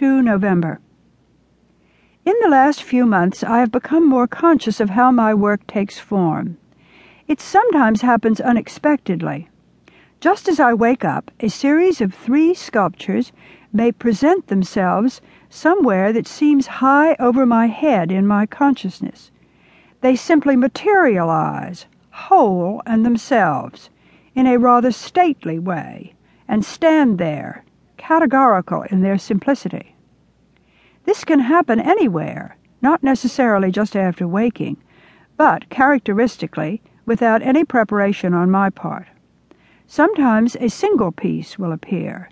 to November. In the last few months, I have become more conscious of how my work takes form. It sometimes happens unexpectedly. Just as I wake up, a series of 3 sculptures may present themselves somewhere that seems high over my head in my consciousness. They simply materialize, whole and themselves, in a rather stately way, and stand there, categorical in their simplicity. This can happen anywhere, not necessarily just after waking, but characteristically without any preparation on my part. Sometimes a single piece will appear,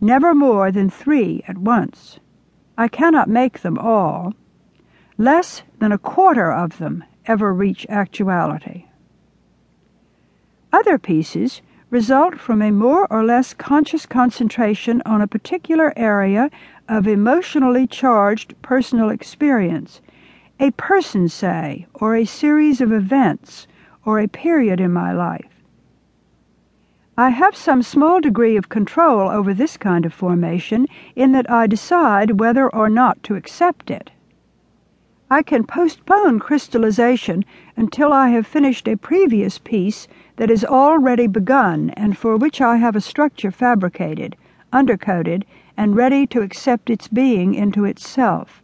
never more than 3 at once. I cannot make them all. Less than a quarter of them ever reach actuality. Other pieces result from a more or less conscious concentration on a particular area of emotionally charged personal experience, a person, say, or a series of events, or a period in my life. I have some small degree of control over this kind of formation in that I decide whether or not to accept it. I can postpone crystallization until I have finished a previous piece that is already begun and for which I have a structure fabricated, undercoated, and ready to accept its being into itself.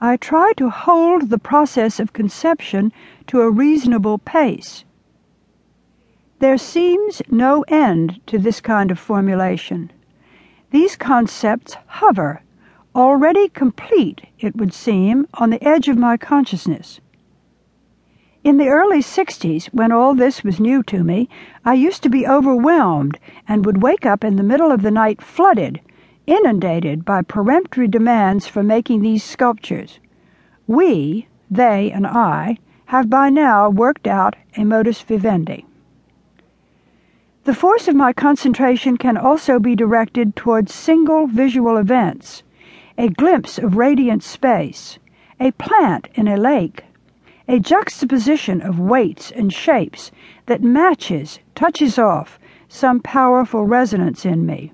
I try to hold the process of conception to a reasonable pace. There seems no end to this kind of formulation. These concepts hover, already complete, it would seem, on the edge of my consciousness. In the early 60s, when all this was new to me, I used to be overwhelmed and would wake up in the middle of the night flooded, inundated by peremptory demands for making these sculptures. We, they and I, have by now worked out a modus vivendi. The force of my concentration can also be directed towards single visual events— a glimpse of radiant space, a plant in a lake, a juxtaposition of weights and shapes that matches, touches off, some powerful resonance in me.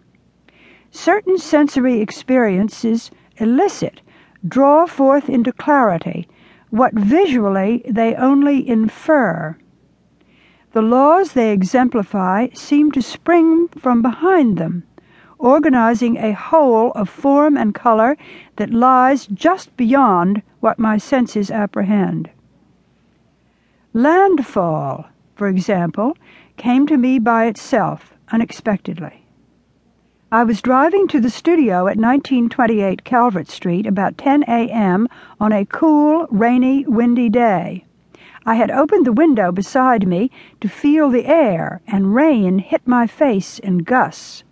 Certain sensory experiences elicit, draw forth into clarity, what visually they only infer. The laws they exemplify seem to spring from behind them, organizing a whole of form and color that lies just beyond what my senses apprehend. Landfall, for example, came to me by itself unexpectedly. I was driving to the studio at 1928 Calvert Street about 10 a.m. on a cool, rainy, windy day. I had opened the window beside me to feel the air and rain hit my face in gusts.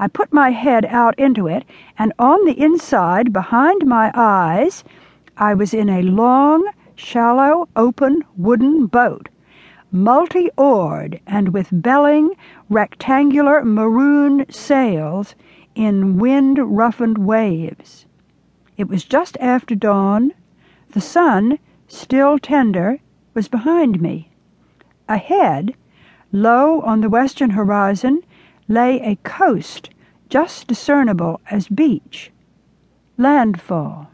I put my head out into it, and on the inside, behind my eyes, I was in a long, shallow, open, wooden boat, multi-oared and with belling, rectangular, maroon sails in wind-roughened waves. It was just after dawn. The sun, still tender, was behind me. Ahead, low on the western horizon, lay a coast just discernible as beach. Landfall.